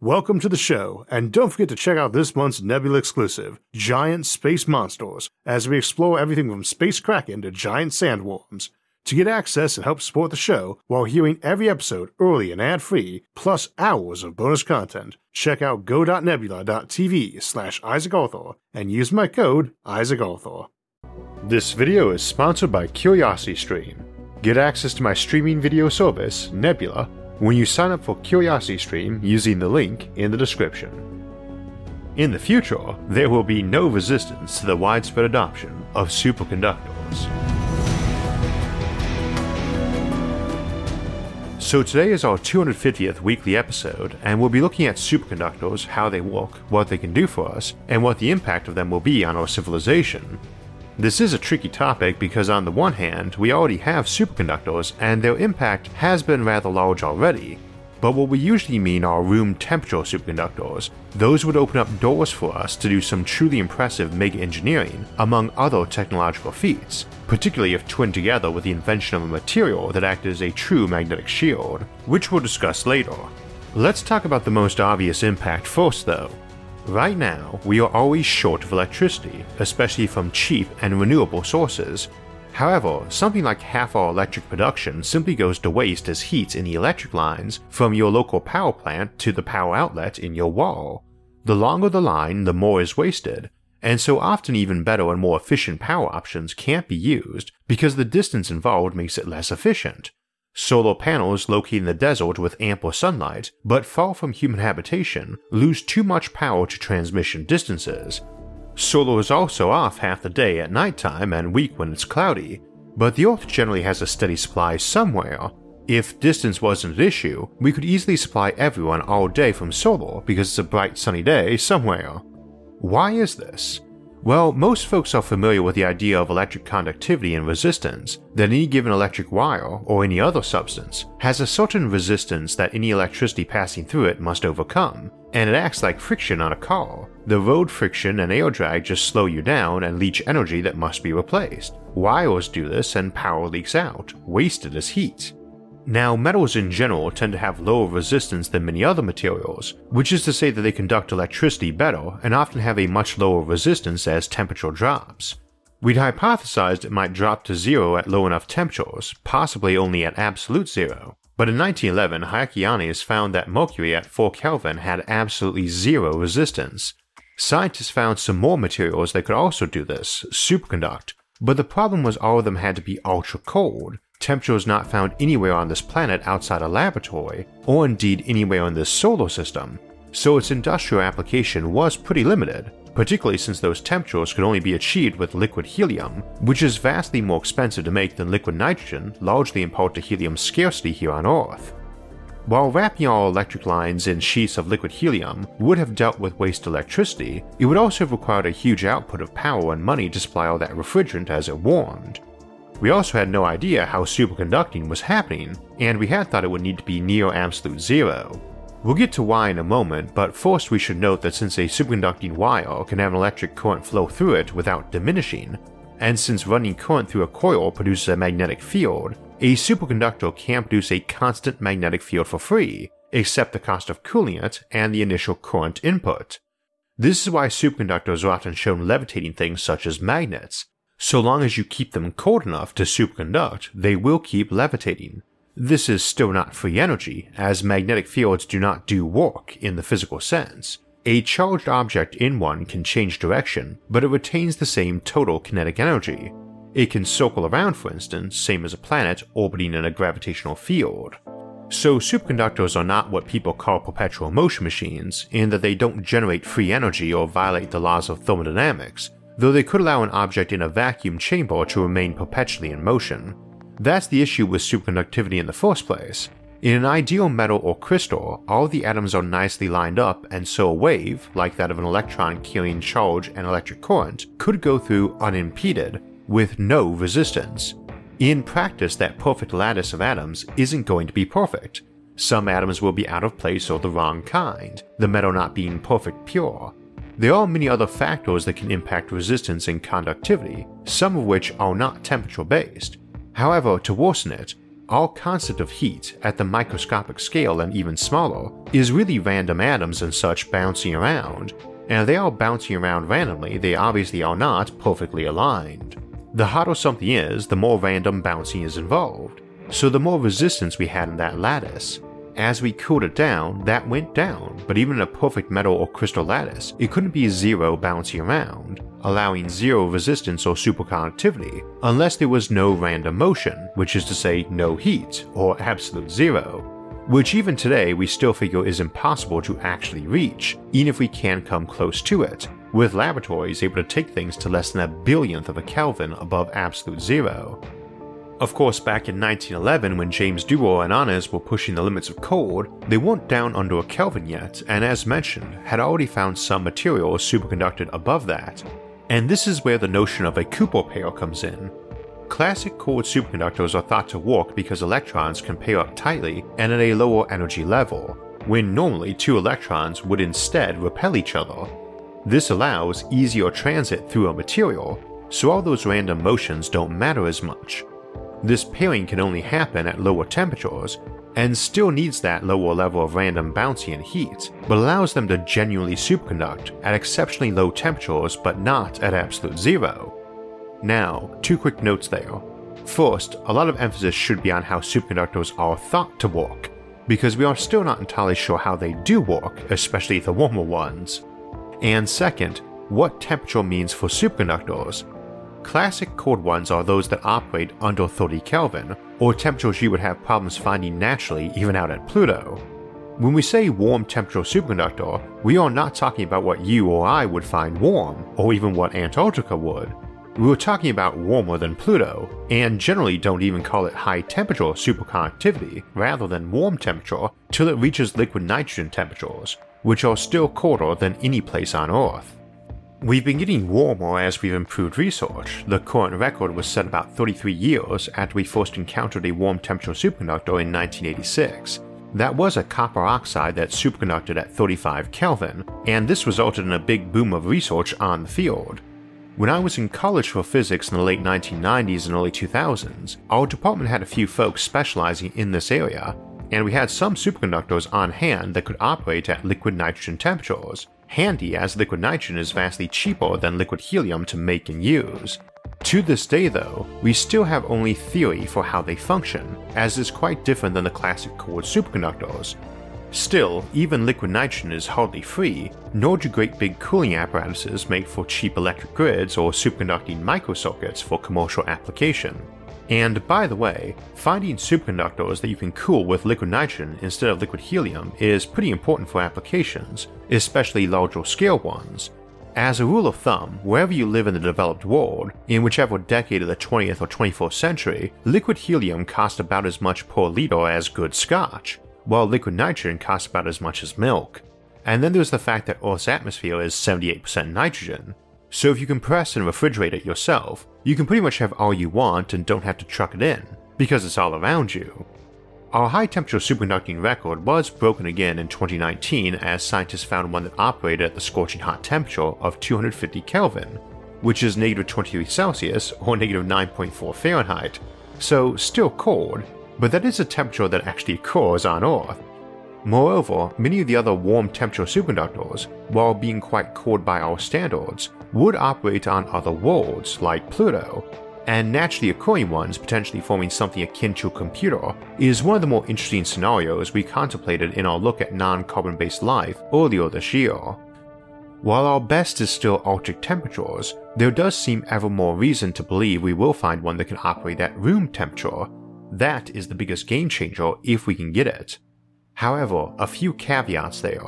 Welcome to the show, and don't forget to check out this month's Nebula exclusive, Giant Space Monsters, as we explore everything from space kraken to giant sandworms. To get access and help support the show while hearing every episode early and ad-free, plus hours of bonus content, check out go.nebula.tv/IsaacArthur and use my code IsaacArthur. This video is sponsored by CuriosityStream. Get access to my streaming video service, Nebula, when you sign up for CuriosityStream using the link in the description. In the future, there will be no resistance to the widespread adoption of superconductors. So today is our 250th weekly episode, and we'll be looking at superconductors, how they work, what they can do for us, and what the impact of them will be on our civilization. This is a tricky topic because on the one hand, we already have superconductors and their impact has been rather large already, but what we usually mean are room temperature superconductors. Those would open up doors for us to do some truly impressive mega engineering among other technological feats, particularly if twinned together with the invention of a material that acted as a true magnetic shield, which we'll discuss later. Let's talk about the most obvious impact first though. Right now, we are always short of electricity, especially from cheap and renewable sources. However, something like half our electric production simply goes to waste as heat in the electric lines from your local power plant to the power outlet in your wall. The longer the line, the more is wasted, and so often even better and more efficient power options can't be used because the distance involved makes it less efficient. Solar panels located in the desert with ample sunlight, but far from human habitation, lose too much power to transmission distances. Solar is also off half the day at nighttime and weak when it's cloudy, but the Earth generally has a steady supply somewhere. If distance wasn't an issue, we could easily supply everyone all day from solar because it's a bright sunny day somewhere. Why is this? Well, most folks are familiar with the idea of electric conductivity and resistance, that any given electric wire, or any other substance, has a certain resistance that any electricity passing through it must overcome, and it acts like friction on a car. The road friction and air drag just slow you down and leach energy that must be replaced. Wires do this and power leaks out, wasted as heat. Now, metals in general tend to have lower resistance than many other materials, which is to say that they conduct electricity better and often have a much lower resistance as temperature drops. We'd hypothesized it might drop to zero at low enough temperatures, possibly only at absolute zero, but in 1911 Heike Onnes found that mercury at 4 Kelvin had absolutely zero resistance. Scientists found some more materials that could also do this, superconduct, but the problem was all of them had to be ultra cold. Temperatures not found anywhere on this planet outside a laboratory, or indeed anywhere in this solar system, so its industrial application was pretty limited, particularly since those temperatures could only be achieved with liquid helium, which is vastly more expensive to make than liquid nitrogen, largely in part to helium scarcity here on Earth. While wrapping our electric lines in sheets of liquid helium would have dealt with wasted electricity, it would also have required a huge output of power and money to supply all that refrigerant as it warmed. We also had no idea how superconducting was happening, and we had thought it would need to be near absolute zero. We'll get to why in a moment, but first we should note that since a superconducting wire can have an electric current flow through it without diminishing, and since running current through a coil produces a magnetic field, a superconductor can produce a constant magnetic field for free, except the cost of cooling it and the initial current input. This is why superconductors are often shown levitating things such as magnets. So long as you keep them cold enough to superconduct, they will keep levitating. This is still not free energy, as magnetic fields do not do work in the physical sense. A charged object in one can change direction, but it retains the same total kinetic energy. It can circle around, for instance, same as a planet orbiting in a gravitational field. So superconductors are not what people call perpetual motion machines, in that they don't generate free energy or violate the laws of thermodynamics, though they could allow an object in a vacuum chamber to remain perpetually in motion. That's the issue with superconductivity in the first place. In an ideal metal or crystal, all the atoms are nicely lined up, and so a wave, like that of an electron carrying charge and electric current, could go through unimpeded, with no resistance. In practice, that perfect lattice of atoms isn't going to be perfect. Some atoms will be out of place or the wrong kind, the metal not being perfect pure. There are many other factors that can impact resistance and conductivity, some of which are not temperature based. However, to worsen it, our concept of heat at the microscopic scale and even smaller is really random atoms and such bouncing around, and they are bouncing around randomly, they obviously are not perfectly aligned. The hotter something is, the more random bouncing is involved, so the more resistance we had in that lattice. As we cooled it down, that went down, but even in a perfect metal or crystal lattice, it couldn't be zero bouncing around, allowing zero resistance or superconductivity, unless there was no random motion, which is to say no heat, or absolute zero, which even today we still figure is impossible to actually reach, even if we can come close to it, with laboratories able to take things to less than a billionth of a Kelvin above absolute zero. Of course, back in 1911 when James Dewar and Onnes were pushing the limits of cold, they weren't down under a Kelvin yet, and as mentioned, had already found some material superconducted above that. And this is where the notion of a Cooper pair comes in. Classic cold superconductors are thought to work because electrons can pair up tightly and at a lower energy level, when normally two electrons would instead repel each other. This allows easier transit through a material, so all those random motions don't matter as much. This pairing can only happen at lower temperatures, and still needs that lower level of random bouncing and heat, but allows them to genuinely superconduct at exceptionally low temperatures but not at absolute zero. Now, two quick notes there. First, a lot of emphasis should be on how superconductors are thought to work, because we are still not entirely sure how they do work, especially the warmer ones. And second, what temperature means for superconductors. Classic cold ones are those that operate under 30 Kelvin, or temperatures you would have problems finding naturally even out at Pluto. When we say warm temperature superconductor, we are not talking about what you or I would find warm, or even what Antarctica would. We were talking about warmer than Pluto, and generally don't even call it high temperature superconductivity rather than warm temperature till it reaches liquid nitrogen temperatures, which are still colder than any place on Earth. We've been getting warmer as we've improved research. The current record was set about 33 years after we first encountered a warm temperature superconductor in 1986. That was a copper oxide that superconducted at 35 Kelvin, and this resulted in a big boom of research on the field. When I was in college for physics in the late 1990s and early 2000s, our department had a few folks specializing in this area, and we had some superconductors on hand that could operate at liquid nitrogen temperatures. Handy as liquid nitrogen is vastly cheaper than liquid helium to make and use. To this day though, we still have only theory for how they function, as it is quite different than the classic cold superconductors. Still, even liquid nitrogen is hardly free, nor do great big cooling apparatuses make for cheap electric grids or superconducting microcircuits for commercial application. And by the way, finding superconductors that you can cool with liquid nitrogen instead of liquid helium is pretty important for applications, especially larger scale ones. As a rule of thumb, wherever you live in the developed world, in whichever decade of the 20th or 21st century, liquid helium cost about as much per liter as good scotch, while liquid nitrogen costs about as much as milk. And then there's the fact that Earth's atmosphere is 78% nitrogen. So if you compress and refrigerate it yourself, you can pretty much have all you want and don't have to truck it in, because it's all around you. Our high temperature superconducting record was broken again in 2019 as scientists found one that operated at the scorching hot temperature of 250 Kelvin, which is negative 23 Celsius or negative 9.4 Fahrenheit, so still cold, but that is a temperature that actually occurs on Earth. Moreover, many of the other warm temperature superconductors, while being quite cold by our standards, would operate on other worlds like Pluto, and naturally occurring ones potentially forming something akin to a computer is one of the more interesting scenarios we contemplated in our look at non-carbon-based life earlier this year. While our best is still Arctic temperatures, there does seem ever more reason to believe we will find one that can operate at room temperature. That is the biggest game changer if we can get it. However, a few caveats there.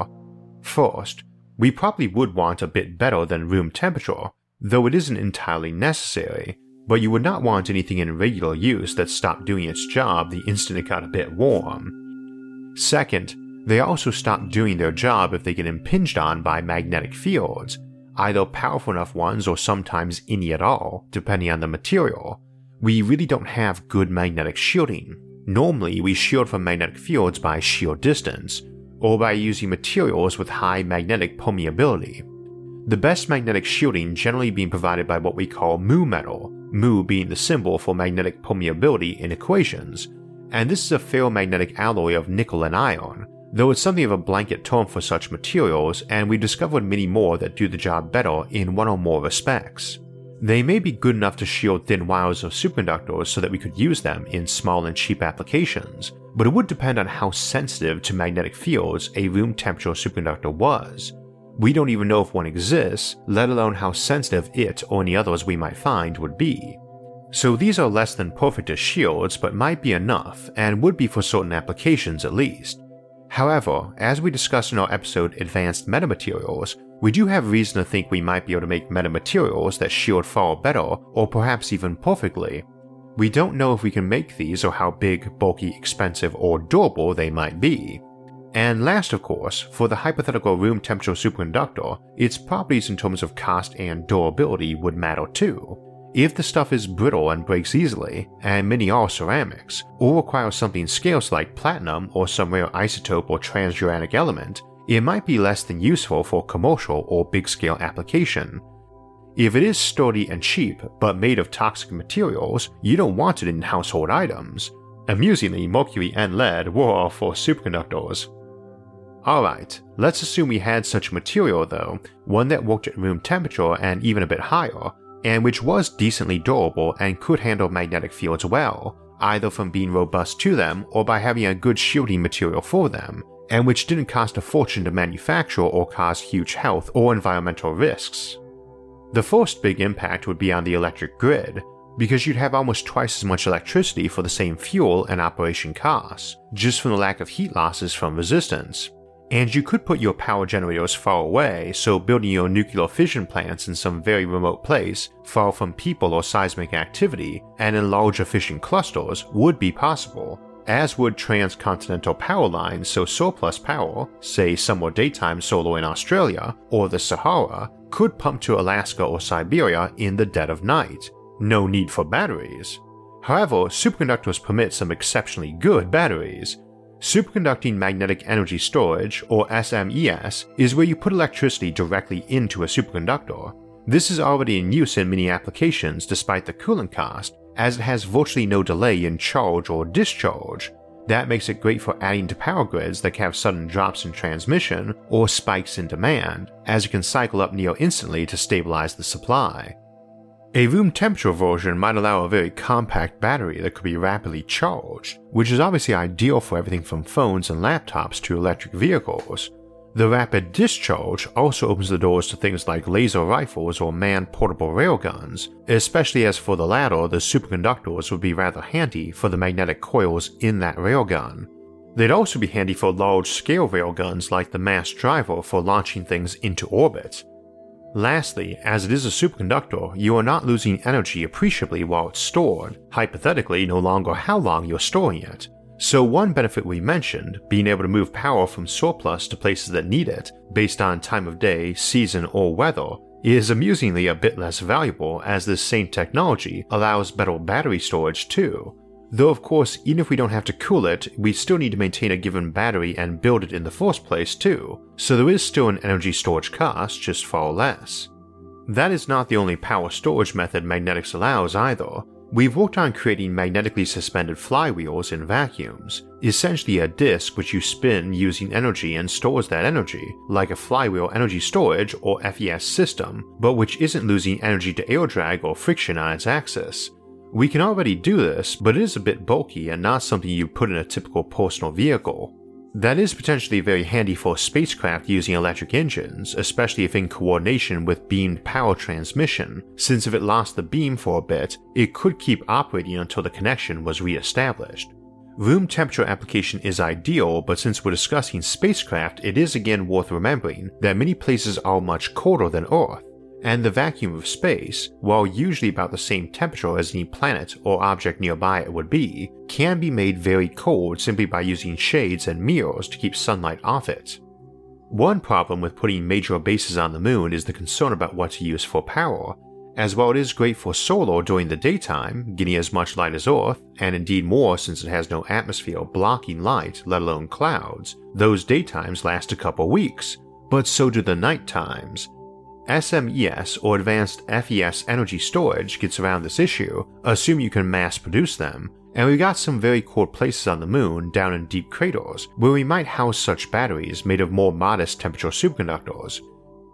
First, we probably would want a bit better than room temperature, though it isn't entirely necessary, but you would not want anything in regular use that stopped doing its job the instant it got a bit warm. Second, they also stop doing their job if they get impinged on by magnetic fields, either powerful enough ones or sometimes any at all, depending on the material. We really don't have good magnetic shielding. Normally, we shield from magnetic fields by sheer distance, or by using materials with high magnetic permeability. The best magnetic shielding generally being provided by what we call Mu metal, Mu being the symbol for magnetic permeability in equations, and this is a ferromagnetic alloy of nickel and iron, though it's something of a blanket term for such materials, and we've discovered many more that do the job better in one or more respects. They may be good enough to shield thin wires of superconductors so that we could use them in small and cheap applications, but it would depend on how sensitive to magnetic fields a room temperature superconductor was. We don't even know if one exists, let alone how sensitive it or any others we might find would be. So these are less than perfect as shields, but might be enough, and would be for certain applications at least. However, as we discussed in our episode Advanced Metamaterials, we do have reason to think we might be able to make metamaterials that shield far better, or perhaps even perfectly. We don't know if we can make these or how big, bulky, expensive, or durable they might be. And last, of course, for the hypothetical room temperature superconductor, its properties in terms of cost and durability would matter too. If the stuff is brittle and breaks easily, and many are ceramics, or require something scarce like platinum or some rare isotope or transuranic element, it might be less than useful for commercial or big-scale application. If it is sturdy and cheap but made of toxic materials, you don't want it in household items. Amusingly, mercury and lead were for superconductors. Alright, let's assume we had such material though, one that worked at room temperature and even a bit higher, and which was decently durable and could handle magnetic fields well, either from being robust to them or by having a good shielding material for them, and which didn't cost a fortune to manufacture or cause huge health or environmental risks. The first big impact would be on the electric grid, because you'd have almost twice as much electricity for the same fuel and operation costs, just from the lack of heat losses from resistance. And you could put your power generators far away, so building your nuclear fission plants in some very remote place, far from people or seismic activity, and in larger fission clusters would be possible, as would transcontinental power lines, so surplus power, say summer daytime solar in Australia or the Sahara, could pump to Alaska or Siberia in the dead of night. No need for batteries. However, superconductors permit some exceptionally good batteries. Superconducting magnetic energy storage, or SMES, is where you put electricity directly into a superconductor. This is already in use in many applications despite the coolant cost, as it has virtually no delay in charge or discharge. That makes it great for adding to power grids that have sudden drops in transmission or spikes in demand, as it can cycle up near instantly to stabilize the supply. A room temperature version might allow a very compact battery that could be rapidly charged, which is obviously ideal for everything from phones and laptops to electric vehicles. The rapid discharge also opens the doors to things like laser rifles or manned portable railguns, especially as for the latter the superconductors would be rather handy for the magnetic coils in that railgun. They'd also be handy for large-scale railguns like the mass driver for launching things into orbit. Lastly, as it is a superconductor, you are not losing energy appreciably while it's stored, hypothetically no longer how long you're storing it. So one benefit we mentioned, being able to move power from surplus to places that need it, based on time of day, season, or weather, is amusingly a bit less valuable as this same technology allows better battery storage too. Though of course, even if we don't have to cool it, we still need to maintain a given battery and build it in the first place too, so there is still an energy storage cost, just far less. That is not the only power storage method magnetics allows either. We've worked on creating magnetically suspended flywheels in vacuums, essentially a disk which you spin using energy and stores that energy, like a flywheel energy storage or FES system, but which isn't losing energy to air drag or friction on its axis. We can already do this, but it is a bit bulky and not something you put in a typical personal vehicle. That is potentially very handy for spacecraft using electric engines, especially if in coordination with beamed power transmission, since if it lost the beam for a bit, it could keep operating until the connection was re-established. Room temperature application is ideal, but since we're discussing spacecraft, it is again worth remembering that many places are much colder than Earth, and the vacuum of space, while usually about the same temperature as any planet or object nearby it would be, can be made very cold simply by using shades and mirrors to keep sunlight off it. One problem with putting major bases on the moon is the concern about what to use for power, as while it is great for solar during the daytime, getting as much light as Earth, and indeed more since it has no atmosphere blocking light, let alone clouds, those daytimes last a couple weeks, but so do the night times. SMES or Advanced FES energy storage gets around this issue, assume you can mass produce them, And we've got some very cool places on the moon down in deep craters where we might house such batteries made of more modest temperature superconductors.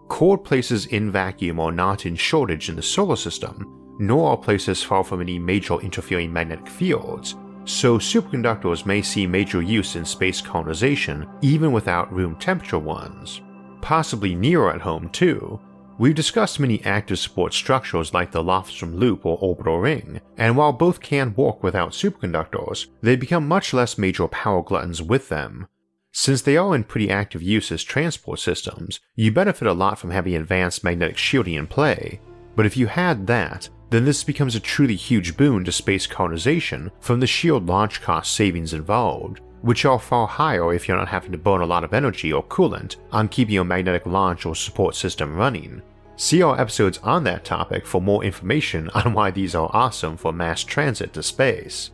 Cold places in vacuum are not in shortage in the solar system, nor are places far from any major interfering magnetic fields, so superconductors may see major use in space colonization even without room temperature ones. Possibly nearer at home too. We've discussed many active support structures like the Lofstrom Loop or Orbital Ring, and while both can work without superconductors, they become much less major power gluttons with them. Since they are in pretty active use as transport systems, you benefit a lot from having advanced magnetic shielding in play, but if you had that, then this becomes a truly huge boon to space colonization from the sheer launch cost savings involved, which are far higher if you're not having to burn a lot of energy or coolant on keeping your magnetic launch or support system running. See our episodes on that topic for more information on why these are awesome for mass transit to space.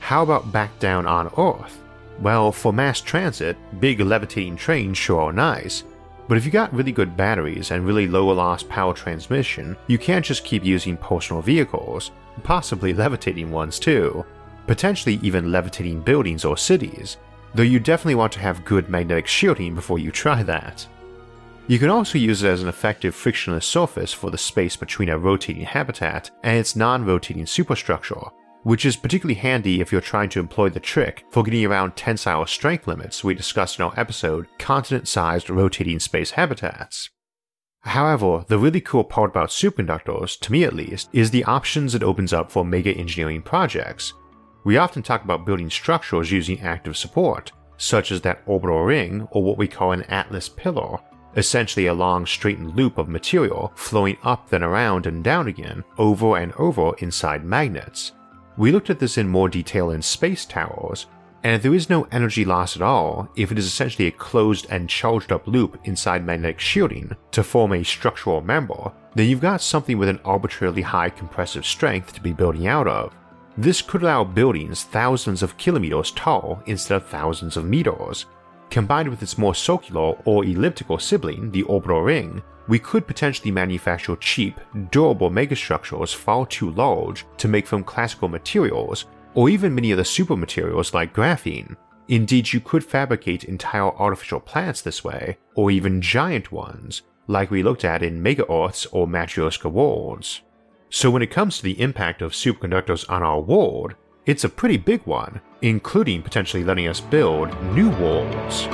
How about back down on Earth? Well, for mass transit, big levitating trains sure are nice, but if you got really good batteries and really lower loss power transmission, you can't just keep using personal vehicles, possibly levitating ones too, potentially even levitating buildings or cities, though you definitely want to have good magnetic shielding before you try that. You can also use it as an effective frictionless surface for the space between a rotating habitat and its non-rotating superstructure, which is particularly handy if you're trying to employ the trick for getting around tensile strength limits we discussed in our episode Continent-Sized Rotating Space Habitats. However, the really cool part about superconductors, to me at least, is the options it opens up for mega engineering projects. We often talk about building structures using active support, such as that orbital ring or what we call an Atlas Pillar, essentially a long straightened loop of material flowing up then around and down again, over and over inside magnets. We looked at this in more detail in space towers, and there is no energy loss at all if it is essentially a closed and charged up loop inside magnetic shielding to form a structural member, then you've got something with an arbitrarily high compressive strength to be building out of. This could allow buildings thousands of kilometers tall instead of thousands of meters. Combined with its more circular or elliptical sibling, the orbital ring, we could potentially manufacture cheap, durable megastructures far too large to make from classical materials or even many of the supermaterials like graphene. Indeed, you could fabricate entire artificial planets this way, or even giant ones, like we looked at in Mega-Earths or Matryoshka worlds. So when it comes to the impact of superconductors on our world, it's a pretty big one, including potentially letting us build new worlds.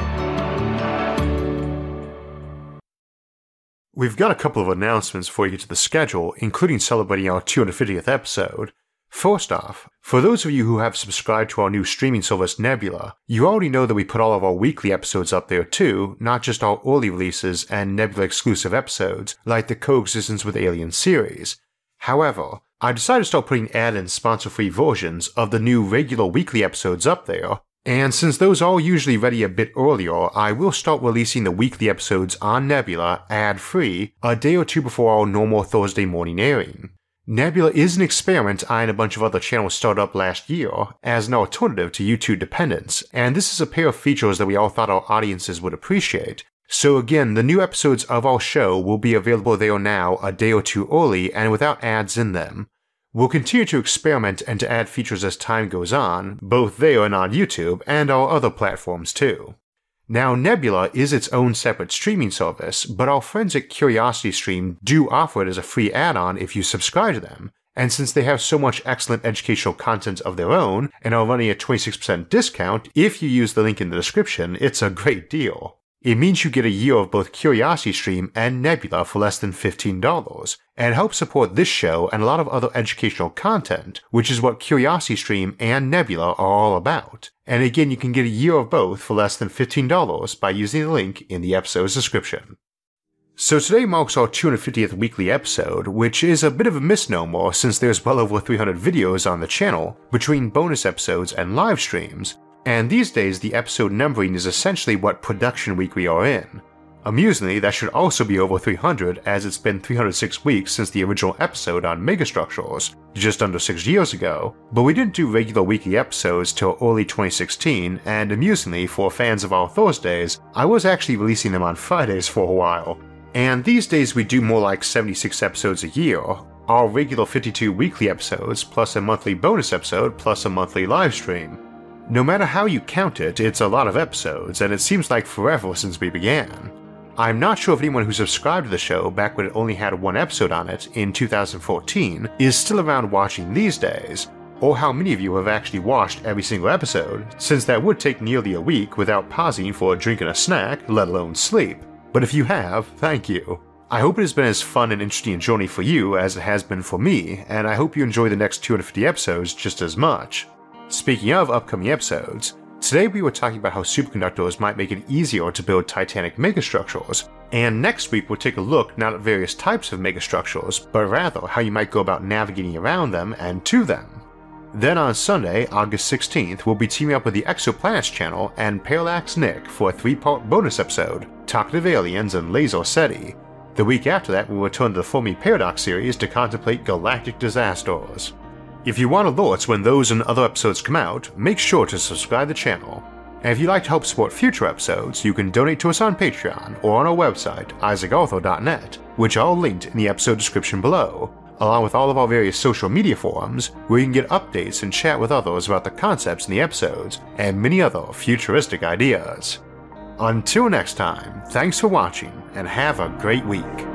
We've got a couple of announcements before we get to the schedule, including celebrating our 250th episode. First off, for those of you who have subscribed to our new streaming service Nebula, you already know that we put all of our weekly episodes up there too, not just our early releases and Nebula exclusive episodes like the Coexistence with Aliens series. However, I decided to start putting ad and sponsor-free versions of the new regular weekly episodes up there, and since those are usually ready a bit earlier, I will start releasing the weekly episodes on Nebula ad-free a day or two before our normal Thursday morning airing. Nebula is an experiment I and a bunch of other channels started up last year as an alternative to YouTube dependence, and this is a pair of features that we all thought our audiences would appreciate. So again, the new episodes of our show will be available there now a day or two early and without ads in them. We'll continue to experiment and to add features as time goes on, both there and on YouTube and our other platforms too. Now Nebula is its own separate streaming service, but our friends at CuriosityStream do offer it as a free add-on if you subscribe to them, and since they have so much excellent educational content of their own and are running a 26% discount, if you use the link in the description, it's a great deal. It means you get a year of both CuriosityStream and Nebula for less than $15, and help support this show and a lot of other educational content, which is what CuriosityStream and Nebula are all about. And again, you can get a year of both for less than $15 by using the link in the episode's description. So today marks our 250th weekly episode, which is a bit of a misnomer since there's well over 300 videos on the channel between bonus episodes and live streams. And these days the episode numbering is essentially what production week we are in. Amusingly, that should also be over 300 as it's been 306 weeks since the original episode on megastructures, just under 6 years ago, but we didn't do regular weekly episodes till early 2016, and amusingly for fans of our Thursdays, I was actually releasing them on Fridays for a while. And these days we do more like 76 episodes a year, our regular 52 weekly episodes, plus a monthly bonus episode, plus a monthly livestream. No matter how you count it, it's a lot of episodes, and it seems like forever since we began. I'm not sure if anyone who subscribed to the show back when it only had one episode on it in 2014 is still around watching these days, or how many of you have actually watched every single episode, since that would take nearly a week without pausing for a drink and a snack, let alone sleep. But if you have, thank you. I hope it has been as fun and interesting a journey for you as it has been for me, and I hope you enjoy the next 250 episodes just as much. Speaking of upcoming episodes, today we were talking about how superconductors might make it easier to build titanic megastructures, and next week we'll take a look not at various types of megastructures, but rather how you might go about navigating around them and to them. Then on Sunday, August 16th, we'll be teaming up with the Exoplanets Channel and Parallax Nick for a 3-part bonus episode, Talkative Aliens and Laser SETI. The week after that, we'll return to the Fermi Paradox series to contemplate galactic disasters. If you want alerts when those and other episodes come out, make sure to subscribe to the channel. And if you'd like to help support future episodes, you can donate to us on Patreon or on our website, IsaacArthur.net, which are linked in the episode description below, along with all of our various social media forums where you can get updates and chat with others about the concepts in the episodes and many other futuristic ideas. Until next time, thanks for watching and have a great week.